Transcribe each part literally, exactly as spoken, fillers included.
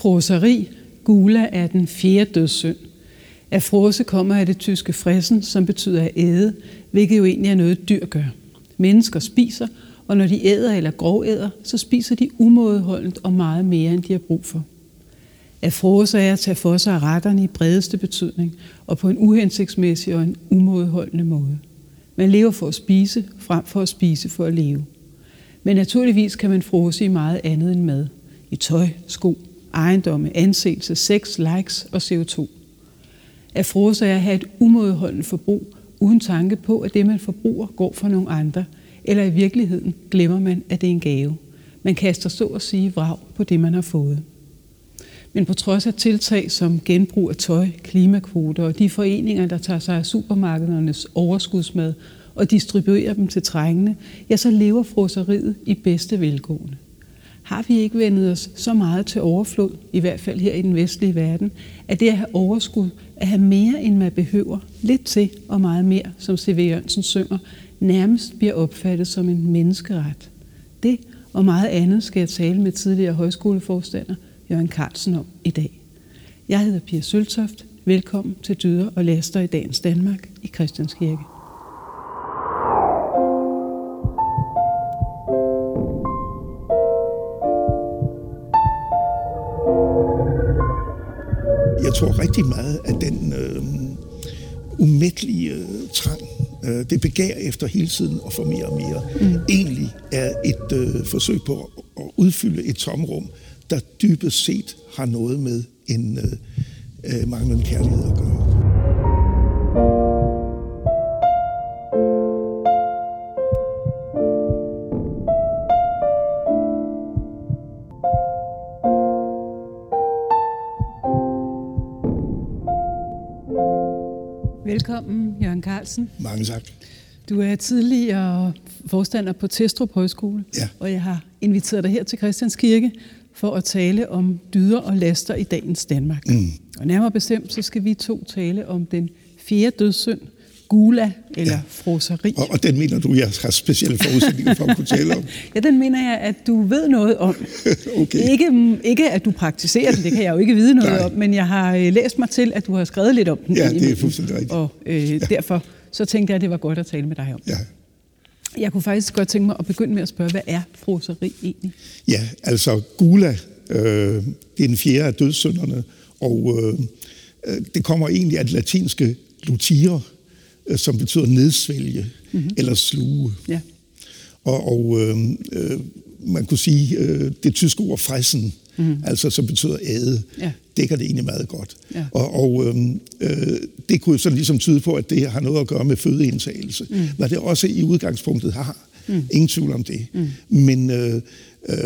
Froseri, gula, er den fjerde dødssynd. At frose kommer af det tyske fressen, som betyder at æde, hvilket jo egentlig er noget dyr gør. Mennesker spiser, og når de æder eller grovæder, så spiser de umådeholdent og meget mere, end de har brug for. At frose er at tage for sig af retterne i bredeste betydning, og på en uhensigtsmæssig og en umådeholdende måde. Man lever for at spise, frem for at spise for at leve. Men naturligvis kan man frose i meget andet end mad. I tøj, sko, ejendomme, anseelse, sex, likes og C O to. At frose er at have et umådeholdent forbrug, uden tanke på, at det, man forbruger, går for nogle andre, eller i virkeligheden glemmer man, at det er en gave. Man kaster så at sige vrag på det, man har fået. Men på trods af tiltag som genbrug af tøj, klimakvoter og de foreninger, der tager sig af supermarkedernes overskudsmad og distribuerer dem til trængende, ja, så lever froseriet i bedste velgående. Har vi ikke vendet os så meget til overflod, i hvert fald her i den vestlige verden, at det at have overskud, at have mere end man behøver, lidt til og meget mere, som C V. Jørgensen synger, nærmest bliver opfattet som en menneskeret. Det og meget andet skal jeg tale med tidligere højskoleforstander Jørgen Carlsen om i dag. Jeg hedder Pia Søltoft. Velkommen til Dyder og Laster i dagens Danmark i Christianskirke. Jeg tror rigtig meget, at den øh, umættelige øh, trang, øh, det begær efter hele tiden at få mere og mere, mm. egentlig er et øh, forsøg på at, at udfylde et tomrum, der dybest set har noget med en øh, øh, manglende kærlighed at gøre. Velkommen, Jørgen Carlsen. Mange tak. Du er tidligere forstander på Testrup Højskole, ja. Og jeg har inviteret dig her til Christianskirke for at tale om dyder og laster i dagens Danmark. Mm. Og nærmere bestemt, så skal vi to tale om den fjerde dødssynd, gula eller ja. froseri. Og, og den mener du, jeg har specielle forudsætninger for at kunne tale om? Ja, den mener jeg, at du ved noget om. Okay. Ikke, ikke at du praktiserer den, det kan jeg jo ikke vide noget om, men jeg har læst mig til, at du har skrevet lidt om den. Ja, det er fuldstændig rigtigt. Og øh, ja. derfor så tænkte jeg, at det var godt at tale med dig om. Ja. Jeg kunne faktisk godt tænke mig at begynde med at spørge, hvad er froseri egentlig? Ja, altså gula, øh, det er den fjerde af dødssynderne, og øh, det kommer egentlig af det latinske lutire, som betyder nedsvælge mm-hmm. eller sluge. Ja. Og, og øh, øh, man kunne sige, øh, det tyske ord fressen, mm-hmm. altså som betyder æde, ja. dækker det egentlig meget godt. Ja. Og, og øh, det kunne jo sådan ligesom tyde på, at det har noget at gøre med fødeindtagelse, mm. hvad det også i udgangspunktet har. Mm. Ingen tvivl om det. Mm. Men øh, øh,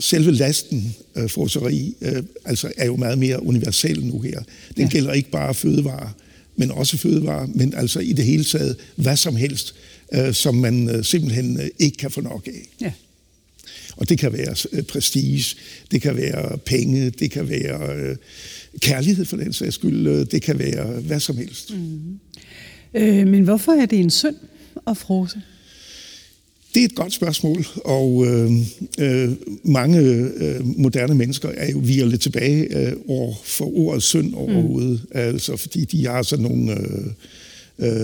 selve lasten øh, froseri øh, altså er jo meget mere universel nu her. Den ja. gælder ikke bare fødevarer, men også fødevarer, men altså i det hele taget, hvad som helst, øh, som man øh, simpelthen øh, ikke kan få nok af. Ja. Og det kan være øh, prestige, det kan være penge, det kan være øh, kærlighed for den sags skyld, øh, det kan være hvad som helst. Mm-hmm. Øh, men hvorfor er det en synd at frose? Det er et godt spørgsmål, og øh, øh, mange øh, moderne mennesker er jo virkelig tilbage øh, over for ordet synd overhovedet, mm. altså fordi de har sådan nogle øh,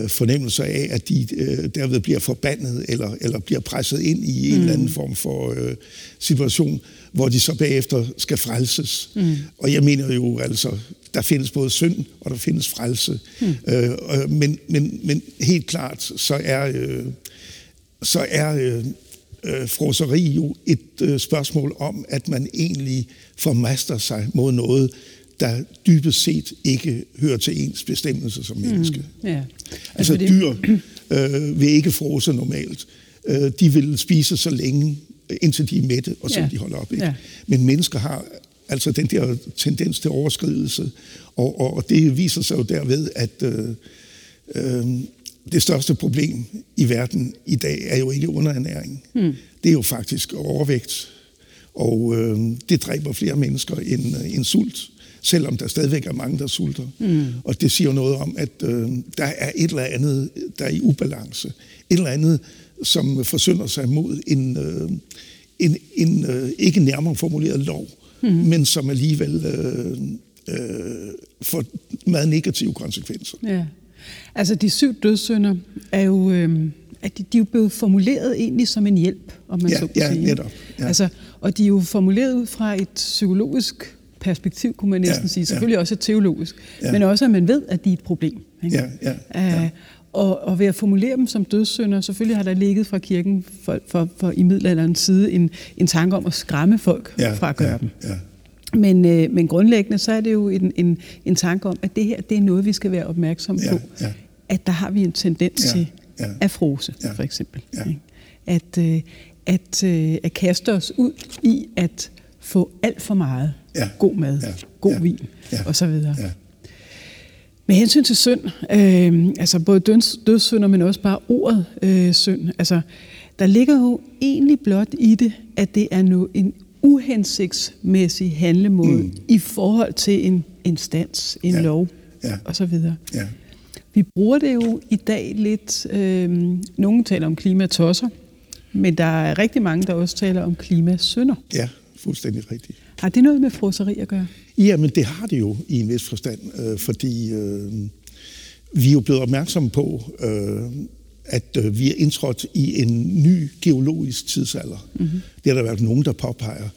øh, fornemmelser af, at de øh, derved bliver forbandet eller, eller bliver presset ind i en mm. eller anden form for øh, situation, hvor de så bagefter skal frelses. Mm. Og jeg mener jo altså, der findes både synd og der findes frelse, mm. øh, men, men, men helt klart så er... Øh, så er øh, øh, froseri jo et øh, spørgsmål om, at man egentlig formaster sig mod noget, der dybest set ikke hører til ens bestemmelse som menneske. Mm, ja. Altså det... dyr øh, vil ikke frose normalt. Øh, de vil spise så længe, indtil de er mætte, og så ja. de holder op. Ikke? Ja. Men mennesker har altså den der tendens til overskridelse, og, og det viser sig jo derved, at... Øh, øh, Det største problem i verden i dag er jo ikke underernæring. Mm. Det er jo faktisk overvægt, og øh, det dræber flere mennesker end, øh, end sult, selvom der stadigvæk er mange, der sulter. Mm. Og det siger noget om, at øh, der er et eller andet, der er i ubalance. Et eller andet, som forsynder sig mod en, øh, en, en øh, ikke nærmere formuleret lov, mm. men som alligevel øh, øh, får meget negative konsekvenser. Ja. Altså de syv dødssynder er jo øh, at de, de er blevet formuleret egentlig som en hjælp, om man ja, så kan ja, sige. Netop, ja. Altså, og de er jo formuleret ud fra et psykologisk perspektiv, kunne man næsten ja, sige. Selvfølgelig ja. Også et teologisk, ja. Men også at man ved, at de er et problem. Ja, ja, ja. Æh, og, og ved at formulere dem som dødssynder, selvfølgelig har der ligget fra kirken for, for, for i middelalderens side en, en tanke om at skræmme folk ja, fra at gøre ja, dem. Ja. Men, øh, men grundlæggende så er det jo en, en, en tanke om, at det her det er noget, vi skal være opmærksomme ja, på. Ja. At der har vi en tendens ja. til Ja. Af frose, ja. For eksempel. Ja. At, øh, at, øh, at kaste os ud i at få alt for meget ja. God mad, ja. God ja. Vin ja. osv. Ja. Med hensyn til synd, øh, altså både dødssynder, men også bare ordet øh, synd, altså der ligger jo egentlig blot i det, at det er nu en uhensigtsmæssig handlemåde mm. i forhold til en instans, en ja. Lov ja. osv. Ja. Vi bruger det jo i dag lidt. Øh, nogle taler om klimatosser, men der er rigtig mange, der også taler om klimasynder. Ja, fuldstændig rigtigt. Har det noget med froseri at gøre? Ja, men det har det jo i en vis forstand, øh, fordi øh, vi er jo blevet opmærksomme på, øh, at øh, vi er indtrådt i en ny geologisk tidsalder. Mm-hmm. Det har der været nogen, der påpeger.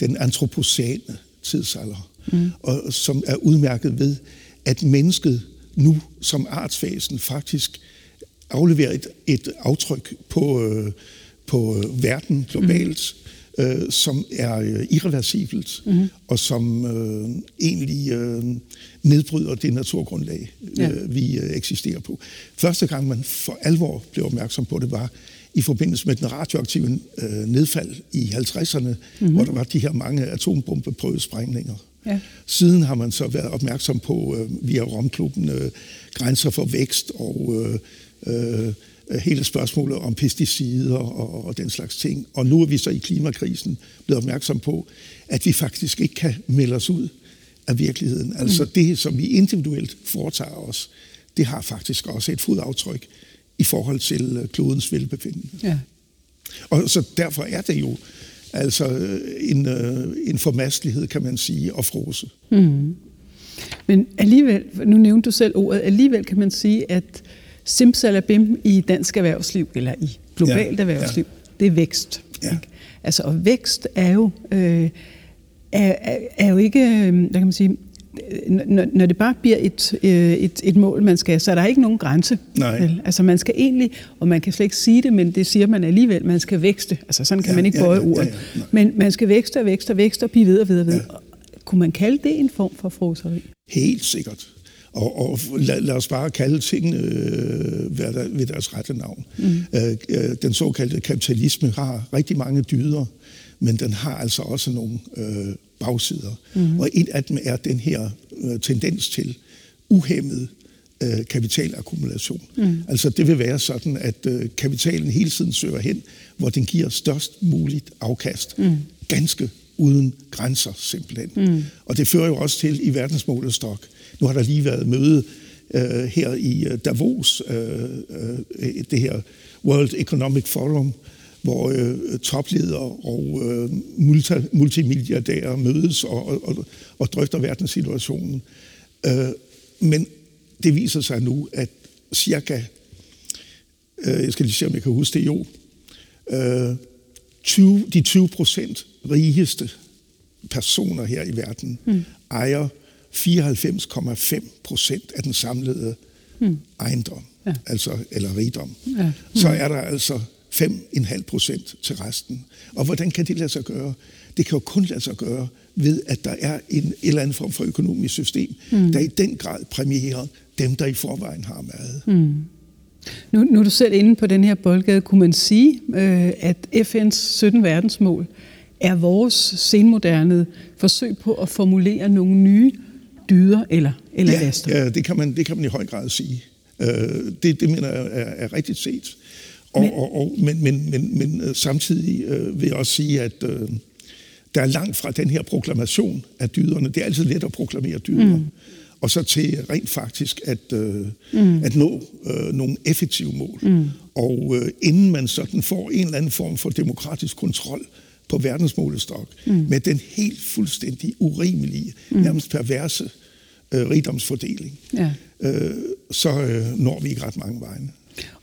Den antropocæne tidsalder, mm. og, som er udmærket ved, at mennesket nu som artsfasen faktisk afleverer et, et aftryk på, øh, på verden globalt, mm. øh, som er øh, irreversibelt, mm. og som øh, egentlig øh, nedbryder det naturgrundlag, ja. øh, vi øh, eksisterer på. Første gang, man for alvor blev opmærksom på det, var i forbindelse med den radioaktive øh, nedfald i halvtredserne, mm. hvor der var de her mange atombombeprøvesprængninger. Ja. Siden har man så været opmærksom på øh, via Romklubben øh, grænser for vækst og øh, øh, hele spørgsmålet om pesticider og, og den slags ting. Og nu er vi så i klimakrisen blevet opmærksom på, at vi faktisk ikke kan melde os ud af virkeligheden. Altså mm. det, som vi individuelt foretager os, det har faktisk også et fodaftryk i forhold til klodens velbefindende. Ja. Og så derfor er det jo altså en, øh, en formastelighed, kan man sige, og frose. Mm. Men alligevel, nu nævnte du selv ordet, alligevel kan man sige, at simsalabim i dansk erhvervsliv, eller i globalt ja, erhvervsliv, ja. Det er vækst. Ja. Altså, og vækst er jo, øh, er, er jo ikke, hvad kan man sige, når, når det bare bliver et, øh, et, et mål, man skal, så er der ikke nogen grænse. Nej. Altså man skal egentlig, og man kan slet ikke sige det, men det siger man alligevel, man skal vækste. Altså sådan kan ja, man ikke ja, bøje ja, ordet. Ja, ja, men man skal vækste og vækste og vækste og blive ved og ved og ved. Ja. Kunne man kalde det en form for froseri? Helt sikkert. Og, og lad, lad os bare kalde tingene øh, ved, der, ved deres rette navn. Mm. Øh, den såkaldte kapitalisme har rigtig mange dyder, men den har altså også nogle øh, bagsider. Mm-hmm. Og en af dem er den her øh, tendens til uhæmmet øh, kapitalakkumulation. Mm. Altså det vil være sådan, at øh, kapitalen hele tiden søger hen, hvor den giver størst muligt afkast. Mm. Ganske uden grænser simpelthen. Mm. Og det fører jo også til i verdensmålestok. Nu har der lige været møde øh, her i Davos, øh, øh, det her World Economic Forum, hvor øh, topledere og øh, multi, multimilliardærer mødes og, og, og, og drøfter verdenssituationen. Øh, men det viser sig nu, at cirka, øh, jeg skal lige se, om jeg kan huske det jo, øh, tyve, de tyve procent rigeste personer her i verden mm. ejer fireoghalvfems komma fem procent af den samlede mm. ejendom, ja. Altså, eller rigdom. Ja. Mm. Så er der altså fem komma fem procent til resten. Og hvordan kan det lade sig gøre? Det kan jo kun lade sig gøre ved, at der er en, en eller anden form for økonomisk system, mm. der i den grad præmierer dem, der i forvejen har meget. Mm. Nu, nu er du selv inde på den her boldgade. Kunne man sige, øh, at F N's sytten verdensmål er vores senmoderne forsøg på at formulere nogle nye dyder eller, eller ja, laster? Ja, det kan man, det kan man i høj grad sige. Øh, det, det mener jeg er, er rigtigt set. Men, og, og, og, men, men, men, men samtidig øh, vil jeg også sige, at øh, der er langt fra den her proklamation af dyderne. Det er altid let at proklamere dyderne. Mm. Og så til rent faktisk at, øh, mm. at nå øh, nogle effektive mål. Mm. Og øh, inden man sådan får en eller anden form for demokratisk kontrol på verdensmålestok mm. med den helt fuldstændig urimelige, mm. nærmest perverse øh, rigdomsfordeling, ja. øh, så øh, når vi ikke ret mange vegne.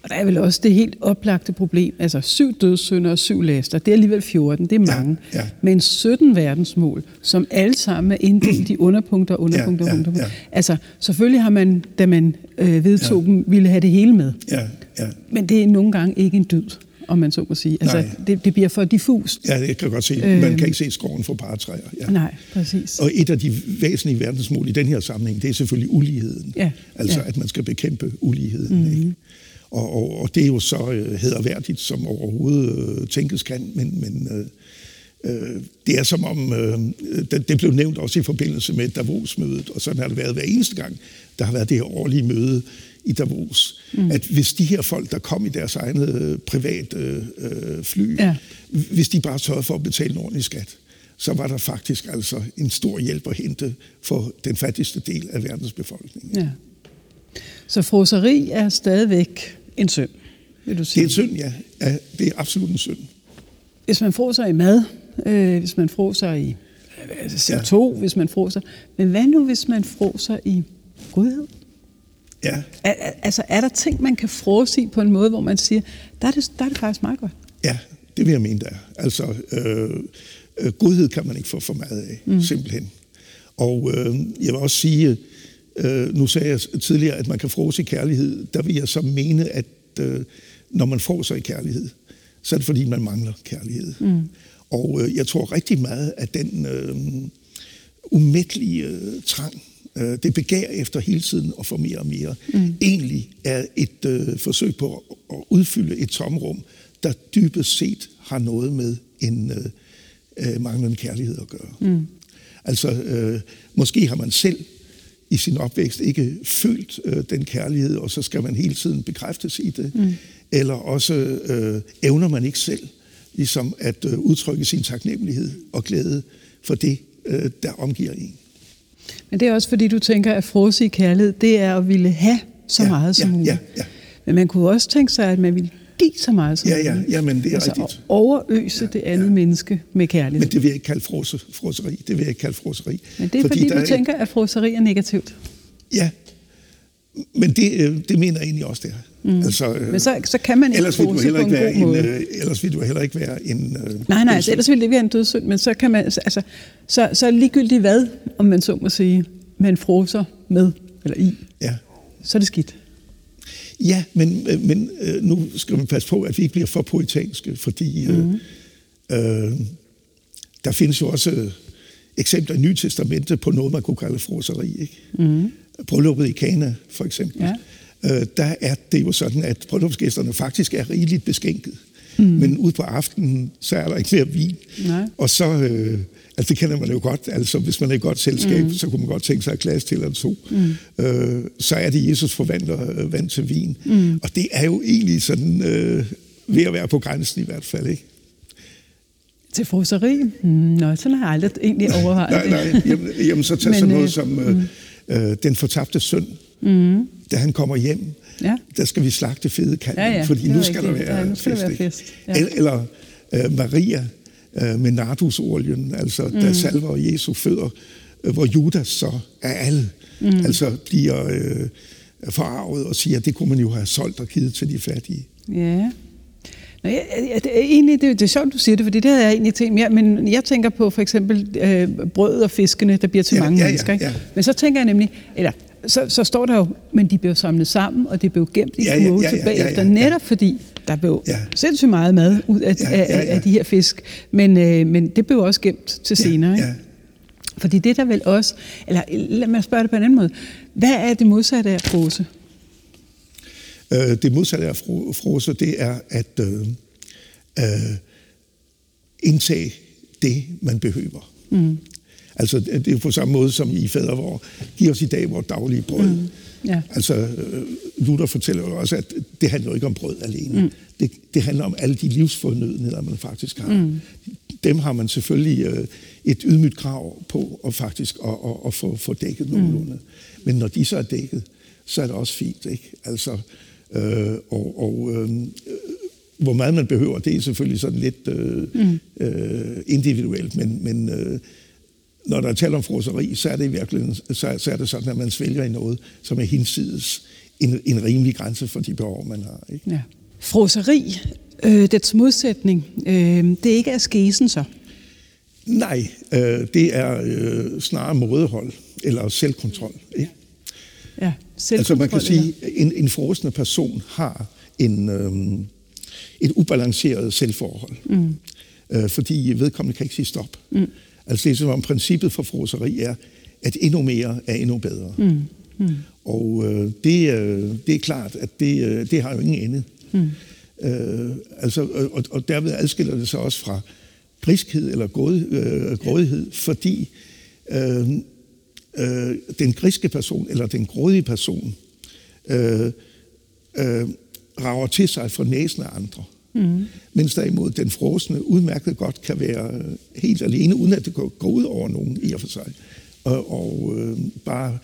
Og der er vel også det helt oplagte problem, altså syv dødssynder og syv laster, det er alligevel fjorten, det er mange, ja, ja. Men sytten verdensmål, som alle sammen er inddelt i underpunkter, underpunkter, ja, ja, underpunkter. Ja. Altså, selvfølgelig har man, da man øh, vedtog ja. dem, ville have det hele med, ja, ja. Men det er nogle gange ikke en dyd, om man så må sige. Altså, det, det bliver for diffust. Ja, det kan jeg godt se. Man øhm. kan ikke se skoven for partræer. Ja. Nej, præcis. Og et af de væsentlige verdensmål i den her sammenhæng, det er selvfølgelig uligheden. Ja. Altså, ja. at man skal bekæmpe uligheden, mm-hmm. ikke? Og, og, og det er jo så øh, hæderværdigt, som overhovedet øh, tænkes kan, men, men øh, øh, det er som om, øh, det, det blev nævnt også i forbindelse med Davos-mødet, og sådan har det været hver eneste gang, der har været det her årlige møde i Davos, mm. at hvis de her folk, der kom i deres egne øh, private øh, fly, ja. hvis de bare sørgede for at betale en ordentlig skat, så var der faktisk altså en stor hjælp at hente for den fattigste del af verdens befolkning. Ja. Så froseri er stadigvæk en synd, vil du sige? Det er en synd, ja. ja det er absolut en synd. Hvis man froser i mad, øh, hvis man froser i altså C O to, ja. hvis man froser... Men hvad nu, hvis man froser i godhed? Ja. Al- altså, er der ting, man kan frose i på en måde, hvor man siger, der er det, der er det faktisk meget godt? Ja, det vil jeg mene, der er. Altså, øh, øh, godhed kan man ikke få for meget af, mm. simpelthen. Og øh, jeg vil også sige... Uh, nu sagde jeg tidligere, at man kan frose i kærlighed. Der vil jeg så mene, at uh, når man froser i kærlighed, så er det fordi, man mangler kærlighed. Mm. Og uh, jeg tror rigtig meget, at den uh, umættelige uh, trang, uh, det begær efter hele tiden at få mere og mere, mm. egentlig er et uh, forsøg på at, at udfylde et tomrum, der dybest set har noget med en uh, uh, manglende kærlighed at gøre. Mm. Altså, uh, måske har man selv i sin opvækst ikke følt øh, den kærlighed, og så skal man hele tiden bekræftes i det. Mm. Eller også øh, evner man ikke selv ligesom at øh, udtrykke sin taknemmelighed og glæde for det, øh, der omgiver en. Men det er også fordi, du tænker, at frose i kærlighed, det er at ville have så ja, meget som ja, muligt. Ja, ja. Men man kunne også tænke sig, at man ville give så meget som ja, ja, muligt. Ja, men det er altså rigtigt. Overøse ja, det andet ja. menneske med kærlighed. Men det vil jeg ikke kalde frose, froseri. Det vil jeg ikke kalde froseri. Men det er fordi, fordi du tænker, at froseri er negativt. Ja, men det, det mener jeg egentlig også, det her. Mm. Altså, men så, så kan man ikke frose på en god en, måde. Øh, ellers vil du heller ikke være en øh, Nej, nej, altså, ellers ville det ikke være en dødssynd, men så kan man, altså, så, så ligegyldigt hvad, om man så må sige, man froser med eller i, ja. så er det skidt. Ja, men, men nu skal man passe på, at vi ikke bliver for poetanske, fordi mm-hmm. øh, der findes jo også eksempler i Nye Testamente på noget, man kunne kalde froseri, ikke? Mm-hmm. Bryllupet i Kana, for eksempel. Ja. Øh, der er det jo sådan, at bryllupsgæsterne faktisk er rigeligt beskænket, mm-hmm. men ude på aftenen, så er der ikke mere vin. Nej. Og så, øh, altså det kender man jo godt, altså hvis man er i godt selskab, mm. så kunne man godt tænke sig et glas til eller to. Mm. Øh, så er det, Jesus forvandler øh, vand til vin. Mm. Og det er jo egentlig sådan, øh, ved at være på grænsen i hvert fald, ikke? Til froseri? Mm, nej, sådan har jeg aldrig egentlig overvejet det. nej, nej, jamen, jamen så tager sådan noget øh, som øh, mm. øh, den fortabte søn, mm. da han kommer hjem. Ja. Der skal vi slagte fede kalven, ja, ja. fordi nu skal, der være, ja, nu skal fest, der være fest. Ja. Eller, eller øh, Maria øh, med nardusolien, altså mm. der salver Jesu fødder, øh, hvor Judas så er alle, mm. altså bliver øh, forarvet og siger, at det kunne man jo have solgt og givet til de fattige. Ja. Nå, jeg, jeg, det, er egentlig, det, det er sjovt, du siger det, fordi det havde jeg egentlig tænkt, ja, men jeg tænker på for eksempel øh, brød og fiskene, der bliver til ja, mange ja, mennesker. Ja, ja. Men så tænker jeg nemlig, eller Så, så står der jo, men de blev samlet sammen, og det blev gemt i ja, kvote ja, ja, ja, bagefter, ja, ja, ja. netop fordi der blev ja. sindssygt meget mad ud af, ja, ja, ja. af, af de her fisk. Men, øh, men det blev også gemt til senere. Ja, ja. Ikke? Fordi det der vel også... Eller lad mig spørge det på en anden måde. Hvad er det modsatte af at frose? Øh, det modsatte af at frose, det er at øh, øh, indtage det, man behøver. Mm. Altså, det er på samme måde som i Fadervor. Giv os i dag vores daglige brød. Mm. Ja. Altså, Luther fortæller jo også, at det handler ikke om brød alene. Mm. Det, det handler om alle de livsfornødenheder, man faktisk har. Mm. Dem har man selvfølgelig et ydmygt krav på at faktisk at, at, at få, få dækket nogenlunde. Mm. Men når de så er dækket, så er det også fint, ikke? Altså, øh, og, og øh, Hvor meget man behøver, det er selvfølgelig sådan lidt øh, mm. øh, individuelt, men, men øh, når der er tale om froseri, så er det i virkeligheden, så, så er det sådan, at man svælger i noget, som er hinsides en, en rimelig grænse for de behov, man har. Ikke? Ja. Froseri, øh, dets modsætning, øh, det er ikke askesen så? Nej, øh, det er øh, snarere mådehold eller selvkontrol. Ikke? Ja. Ja, selvkontrol. Altså man kan sige, at en, en frosende person har en... Øh, et ubalanceret selvforhold. Mm. Øh, fordi vedkommende kan ikke sige stop. Mm. Altså det er som om princippet for froseri er, at endnu mere er endnu bedre. Mm. Mm. Og øh, det, øh, det er klart, at det, øh, det har jo ingen ende. Mm. Øh, altså, og, og derved adskiller det sig også fra griskhed eller gråd, øh, grådighed, fordi øh, øh, den griske person eller den grådige person øh, øh, rager til sig fra næsen af andre. Mm. Mens derimod den frosne udmærket godt kan være helt alene, uden at det går ud over nogen i og for sig. Og, og øh, bare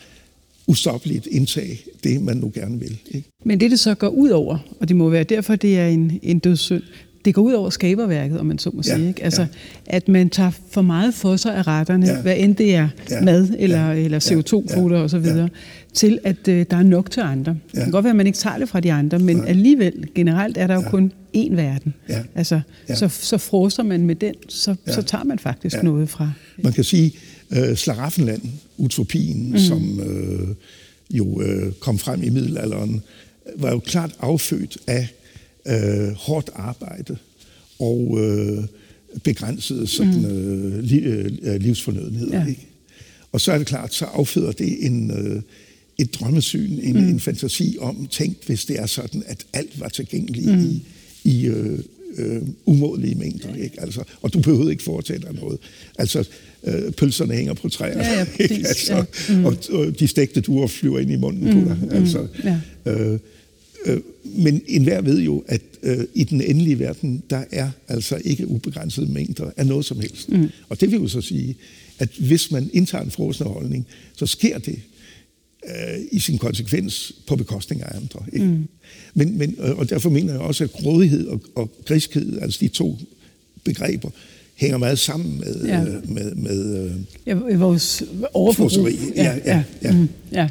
ustoppeligt indtage det, man nu gerne vil. Ikke? Men det, det så går ud over, og det må være derfor, det er en, en dødssynd, det går ud over skaberværket, om man så må ja, sige. Ikke? Altså, ja. At man tager for meget for sig af retterne, ja. Hvad end det er ja. Mad eller, ja. Eller C O to kvoter ja. Og så videre, ja. Til at øh, der er nok til andre. Ja. Det kan godt være, at man ikke tager det fra de andre, men ja. Alligevel generelt er der jo ja. Kun én verden. Ja. Altså, ja. Så, så froser man med den, så, ja. Så tager man faktisk ja. Noget fra. Man kan sige, øh, Slaraffenland, utopien, mm. som øh, jo øh, kom frem i middelalderen, var jo klart affødt af Øh, hårdt arbejde og øh, begrænsede sådan, mm. øh, li, øh, livsfornødenheder. Ja. Ikke? Og så er det klart, så afføder det en, øh, et drømmesyn, en, mm. en fantasi om, tænk hvis det er sådan, at alt var tilgængeligt mm. i, i øh, øh, umådelige mængder. Ikke? Altså, og du behøvede ikke foretage dig noget. Altså, øh, pølserne hænger på træer, ja, ja, ikke? Altså, ja. Mm. og, og de stegte duer flyver ind i munden mm. på dig. Altså, ja. øh, Men enhver ved jo, at øh, i den endelige verden, der er altså ikke ubegrænsede mængder af noget som helst. Mm. Og det vil jo så sige, at hvis man indtager en frosende holdning, så sker det øh, i sin konsekvens på bekostning af andre. Ikke? Mm. Men, men, og derfor mener jeg også, at grådighed og, og griskhed, altså de to begreber, hænger meget sammen med, ja. øh, med, med øh, ja, vores overforbrug. Ja, ja, ja. ja. Mm, ja.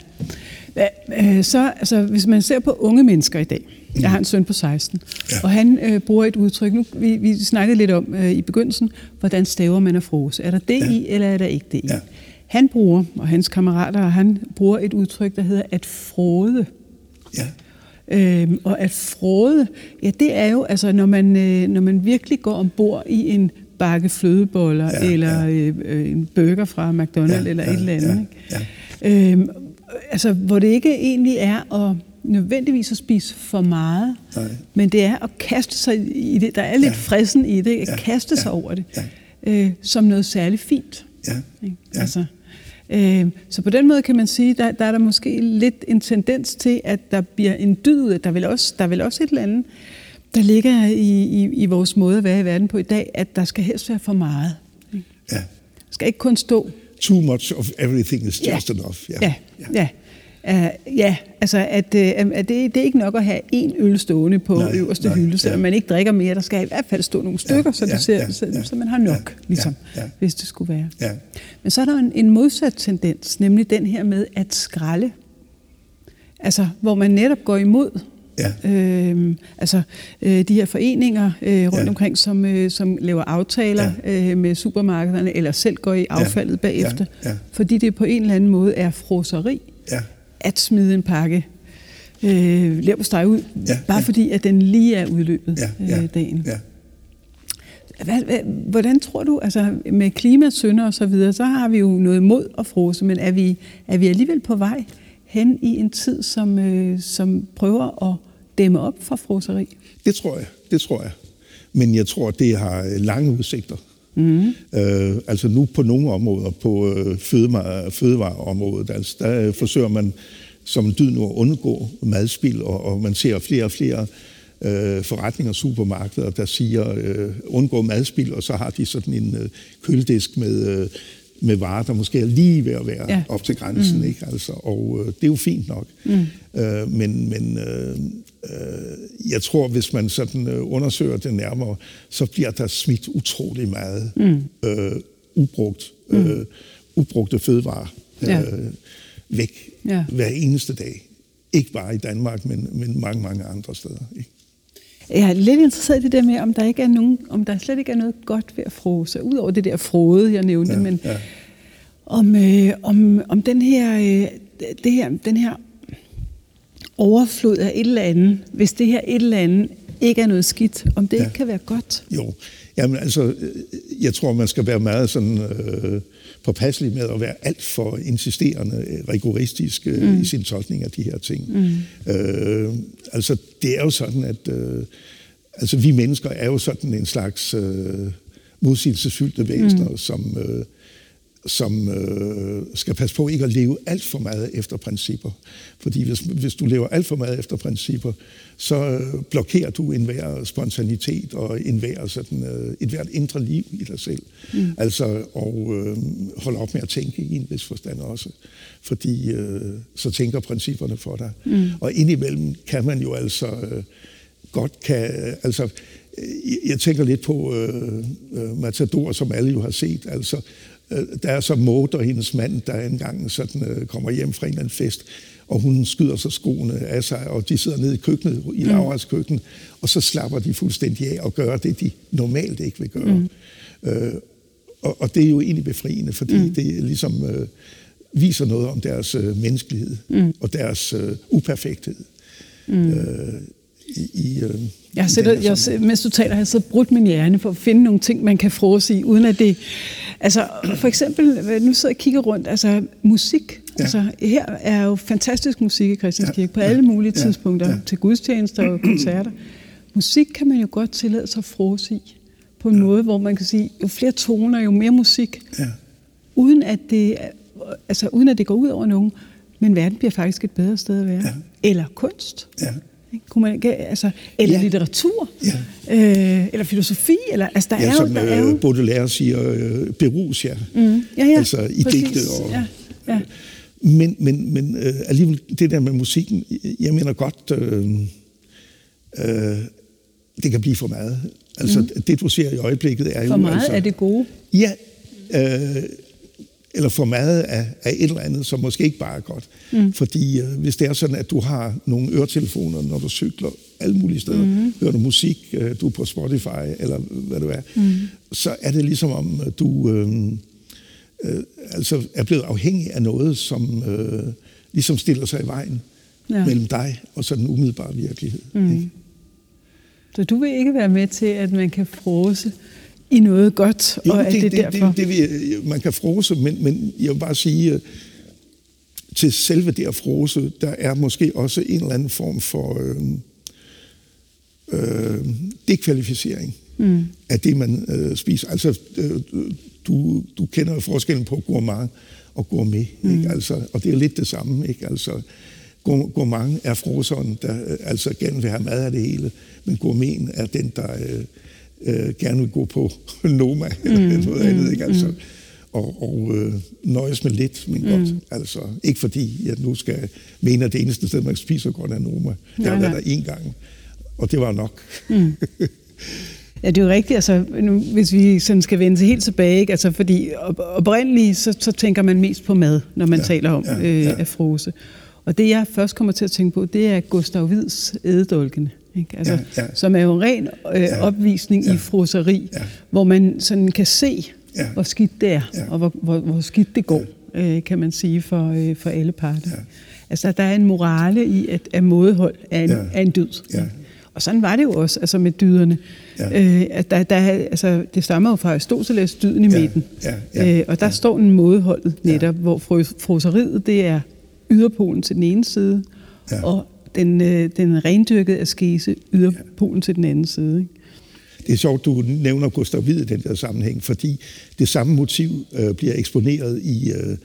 Så altså, hvis man ser på unge mennesker i dag, jeg har en søn på seksten, ja. Og han øh, bruger et udtryk, nu vi, vi snakkede lidt om øh, i begyndelsen, hvordan staver man af frose. Er der det ja. I, eller er der ikke det i? Ja. Han bruger, og hans kammerater, han bruger et udtryk, der hedder at frode. Ja. Øhm, og at frode, ja det er jo, altså når man, øh, når man virkelig går ombord i en bakke flødeboller, ja, eller ja. Øh, en burger fra McDonald's, ja, eller ja, et eller andet. Ja, ja. Øhm, Altså, hvor det ikke egentlig er at nødvendigvis at spise for meget, nej. Men det er at kaste sig i det. Der er lidt ja. Frissen i det, at ja. Kaste sig ja. Over det, ja. øh, som noget særligt fint. Ja. Ja. Altså, øh, så på den måde kan man sige, der, der er der måske lidt en tendens til, at der bliver en dyd ud af, der vil også, der vil også et eller andet, der ligger i, i, i vores måde at være i verden på i dag, at der skal helst være for meget. Ikke? Ja. Der skal ikke kun stå too much of everything is just yeah. enough. Ja, yeah. yeah. yeah. uh, yeah. altså at, uh, at det, det er ikke nok at have én øl stående på nej, øverste nej, hylde, så ja. Man ikke drikker mere. Der skal i hvert fald stå nogle stykker, ja, så, det ja, ser, ja, så, ja, så man har nok, ja, ligesom, ja, ja. Hvis det skulle være. Ja. Men så er der en, en modsat tendens, nemlig den her med at skralde. Altså, hvor man netop går imod ja. øhm, altså, øh, de her foreninger øh, rundt ja. Omkring, som, øh, som laver aftaler ja. øh, med supermarkederne, eller selv går i affaldet ja. Bagefter, ja. Ja. Fordi det på en eller anden måde er froseri ja. At smide en pakke øh, leverpostej ud, ja. Bare ja. Fordi at den lige er udløbet ja. Ja. Øh, dagen. Ja. Hvad, hvad, hvordan tror du, altså med klimasynder og så videre, så har vi jo noget mod at frose, men er vi, er vi alligevel på vej hen i en tid, som, øh, som prøver at dæmme op for froseri? Det tror jeg, det tror jeg. Men jeg tror, det har lange udsigter. Mm. Øh, altså nu på nogle områder, på øh, fødevare, fødevareområdet, altså, der øh, forsøger man som dyd nu at undgå madspild, og, og man ser flere og flere øh, forretninger og supermarkeder, der siger øh, undgå madspild, og så har de sådan en øh, køledisk med... Øh, med varer, der måske er lige ved at være ja. op til grænsen, mm. ikke? Altså, og øh, det er jo fint nok. Mm. Øh, men men øh, øh, jeg tror, hvis man sådan øh, undersøger det nærmere, så bliver der smidt utrolig meget mm. øh, ubrugt, øh, mm. ubrugte fødevarer øh, ja. væk ja. hver eneste dag. Ikke bare i Danmark, men, men mange, mange andre steder, ikke? Jeg er lidt interesseret i det der med, om der, ikke er nogen, om der slet ikke er noget godt ved at frose. Udover det der frode, jeg nævnte, ja, men ja. Om, øh, om, om den, her, øh, det her, den her overflod af et eller andet, hvis det her et eller andet ikke er noget skidt, om det ja. ikke kan være godt. Jo, jamen altså, jeg tror, man skal være meget sådan øh, påpasselig med at være alt for insisterende, rigoristisk øh, mm. i sin tolkning af de her ting. Mm. Øh, altså, det er jo sådan, at øh, altså, vi mennesker er jo sådan en slags øh, modsigelsesfyldte væsener, mm. som, øh, som øh, skal passe på ikke at leve alt for meget efter principper. Fordi hvis, hvis du lever alt for meget efter principper, så øh, blokerer du enhver spontanitet og enhver sådan, øh, et hvert indre liv i dig selv. Mm. Altså, og øh, holde op med at tænke i en vis forstand også. Fordi øh, så tænker principperne for dig. Mm. Og indimellem kan man jo altså øh, godt kan... Altså, øh, jeg tænker lidt på øh, øh, Matador, som alle jo har set, altså... Der er så Maud og hendes mand, der engang sådan kommer hjem fra en eller anden fest, og hun skyder så skoene af sig, og de sidder nede i køkkenet, i Lauras køkken, og så slapper de fuldstændig af og gør det, de normalt ikke vil gøre. Mm. Øh, og, og det er jo egentlig befriende, fordi mm. det ligesom øh, viser noget om deres øh, menneskelighed mm. og deres øh, uperfekthed. Mm. Øh, I, i, øh, jeg sidder, jeg sidder, mens du taler, har jeg siddet og brudt min hjerne for at finde nogle ting, man kan frose i, uden at det... Altså, for eksempel, nu sidder jeg og kigger rundt, altså musik. Ja. Altså, her er jo fantastisk musik i Christianskirke, ja. på alle mulige ja. tidspunkter, ja. til gudstjenester og koncerter. Musik kan man jo godt tillade sig at frose i, på en ja. måde, hvor man kan sige, jo flere toner, jo mere musik, ja. uden at det, altså, uden at det går ud over nogen, men verden bliver faktisk et bedre sted at være. Ja. Eller kunst. Ja. Kunne man ikke, altså, eller ja. litteratur, ja. Øh, eller filosofi, eller, altså der ja, er jo... Som, der er jo. Baudelaire siger, øh, berus, ja. Mm. ja, ja. Altså i præcis. Digtet. Og, ja. Ja. Men, men, men øh, alligevel, det der med musikken, jeg mener godt, øh, øh, det kan blive for meget. Altså mm. det, du ser i øjeblikket, er jo... For meget altså, er det gode? Ja, øh, eller for meget af, af et eller andet, som måske ikke bare er godt. Mm. Fordi øh, hvis det er sådan, at du har nogle øretelefoner, når du cykler alle mulige steder, mm. hører du musik, øh, du er på Spotify, eller hvad det er, mm. så er det ligesom om, du øh, øh, altså er blevet afhængig af noget, som øh, ligesom stiller sig i vejen ja. mellem dig og så den umiddelbare virkelighed. Mm. Ikke? Så du vil ikke være med til, at man kan frose i noget godt, jo, og det, det, det derfor? Det, det, det, man kan frose, men, men jeg vil bare sige, til selve det at frose, der er måske også en eller anden form for øh, øh, dekvalificering mm. af det, man øh, spiser. Altså, øh, du, du kender forskellen på gourmand og gourmet, mm. ikke? Altså, og det er lidt det samme, ikke? Altså, gourmand er froseren, der øh, altså gerne vil have mad af det hele, men gourmeten er den, der... Øh, Øh, gerne vil gå på Noma eller mm, noget mm, andet, ikke? Altså, mm. og, og øh, nøjes med lidt, men mm. godt. Altså, ikke fordi jeg nu skal mene, at det eneste sted, man spiser godt, er Noma. Jeg har været der én gang, og det var nok. Mm. Ja, det er jo rigtigt, altså, nu, hvis vi sådan skal vende til helt tilbage, ikke? Altså, fordi op, oprindeligt, så, så tænker man mest på mad, når man ja, taler om ja, øh, ja. at frose. Og det, jeg først kommer til at tænke på, det er Gustav Hvids ædedolkene. Altså, ja, ja. Som er jo en ren øh, ja, opvisning ja, i froseri, ja. hvor man sådan kan se, ja. hvor skidt det er, ja. og hvor, hvor, hvor skidt det går, ja. øh, kan man sige, for, øh, for alle parter. Ja. Altså, der er en morale i, at, at mådehold er en, ja. er en dyd. Ja. Og sådan var det jo også altså med dyderne. Ja. Øh, at der, der, altså, det stammer jo fra Aristoteles, dyden i ja. midten. Ja. Ja. Ja. Øh, og der ja. står en mådeholdet netop, ja. hvor froseriet, det er yderpolen til den ene side, ja. og Den, den rendyrkede askese yder ja. polen til den anden side. Ikke? Det er sjovt, du nævner Gustav Hvid i den der sammenhæng, fordi det samme motiv øh, bliver eksponeret i øh,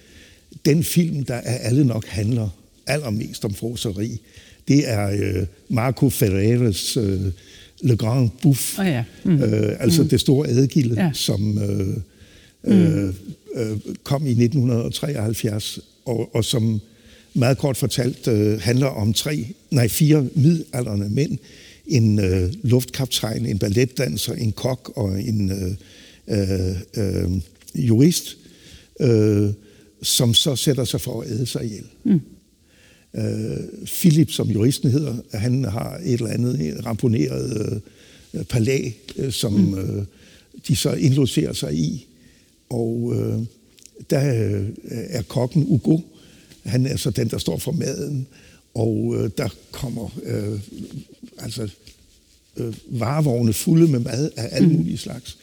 den film, der af alle nok handler allermest om froseri. Det er øh, Marco Ferreris øh, Le Grand Bouffe, oh ja. mm. øh, altså mm. det store ædegilde, ja. som øh, mm. øh, øh, kom i nitten treoghalvfjerds, og, og som meget kort fortalt øh, handler om tre, nej, fire midaldrende mænd, en øh, luftkaptajn, en balletdanser, en kok og en øh, øh, jurist, øh, som så sætter sig for at æde sig ihjel. Mm. Øh, Philip, som juristen hedder, han har et eller andet ramponeret øh, palæ, øh, som mm. øh, de så indlogerer sig i. Og øh, der øh, er kokken Ugo, han er så den, der står for maden, og øh, der kommer øh, altså øh, varevogne fulde med mad af alle mulige mm. slags.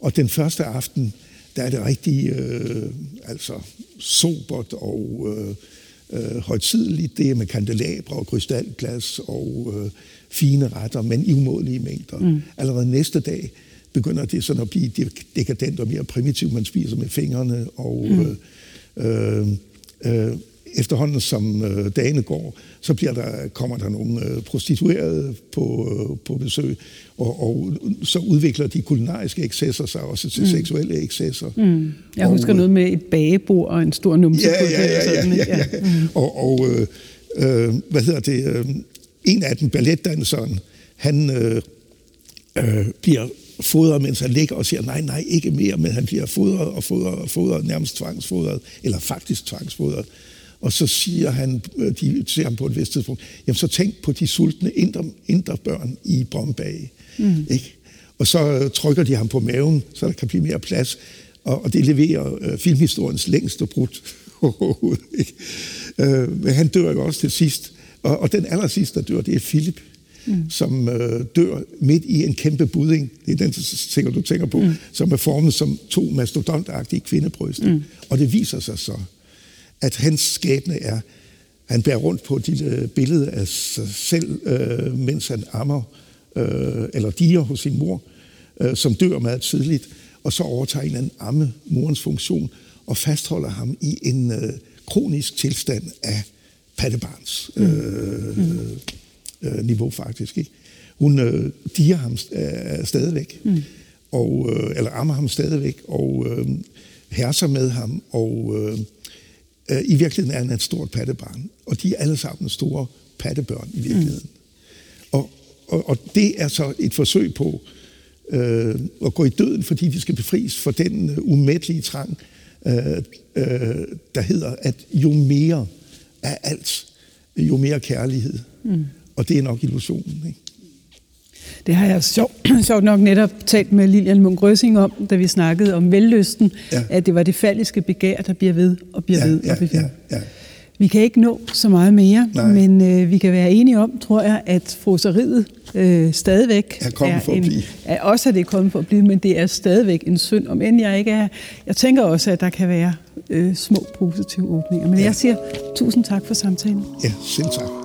Og den første aften, der er det rigtig øh, altså sobert og øh, øh, højtideligt. Det er med kandelabre og krystalglas og øh, fine retter, men i umådelige mængder. Mm. Allerede næste dag begynder det sådan at blive dekadent og mere primitivt. Man spiser med fingrene, og mm. øh, øh, efterhånden som øh, dagene går, så bliver der, kommer der nogle øh, prostituerede på, øh, på besøg, og, og så udvikler de kulinariske ekscesser sig også til mm. seksuelle ekscesser. Mm. Jeg og, husker noget med et bagebord og en stor numse på det. Ja, ja, ja, ja, ja. Mm. Og, og øh, øh, hvad hedder det? Øh, en af dem, balletdanseren, han øh, øh, bliver fodret, mens han ligger og siger, nej, nej, ikke mere, men han bliver fodret og fodret og fodret, nærmest tvangsfodret, eller faktisk tvangsfodret. Og så siger han, de ser ham på et vist tidspunkt, jamen så tænk på de sultne inderbørn i Bombay. Mm. Ikke? Og så trykker de ham på maven, så der kan blive mere plads, og, og det leverer øh, filmhistoriens længste brud. øh, men han dør jo også til sidst, og, og den aller sidste, der dør, det er Philip, mm. som øh, dør midt i en kæmpe budding, det er den, du tænker på, mm. som er formet som to mastodontagtige kvindebryster. Mm. Og det viser sig så, at hans skæbne er, han bærer rundt på et lille billede af sig selv, øh, mens han ammer, øh, eller diger hos sin mor, øh, som dør meget tidligt, og så overtager en eller anden amme morens funktion, og fastholder ham i en øh, kronisk tilstand af pattebarns øh, mm. øh, niveau faktisk. Ikke? Hun øh, diger ham øh, stadigvæk, mm. og, øh, eller ammer ham stadigvæk, og øh, herser med ham, og øh, i virkeligheden er han et stort pattebarn, og de er alle sammen store pattebørn i virkeligheden. Mm. Og, og, og det er så et forsøg på øh, at gå i døden, fordi de skal befries for den øh, umættelige trang, øh, øh, der hedder, at jo mere af alt, jo mere kærlighed. Mm. Og det er nok illusionen, ikke? Det har jeg sjovt, sjovt nok netop talt med Lilian Munk-Røsing om, da vi snakkede om vellysten, ja. At det var det faldiske begær, der bliver ved og bliver ja, ved og bliver ja, ved. Ja, ja. Vi kan ikke nå så meget mere, nej. Men øh, vi kan være enige om, tror jeg, at froseriet øh, stadigvæk er, kommet er for en, at blive. Er, også er det kommet for at blive, men det er stadigvæk en synd, om end jeg ikke er. Jeg tænker også, at der kan være øh, små positive åbninger. Men ja. Jeg siger tusind tak for samtalen. Ja, selv tak.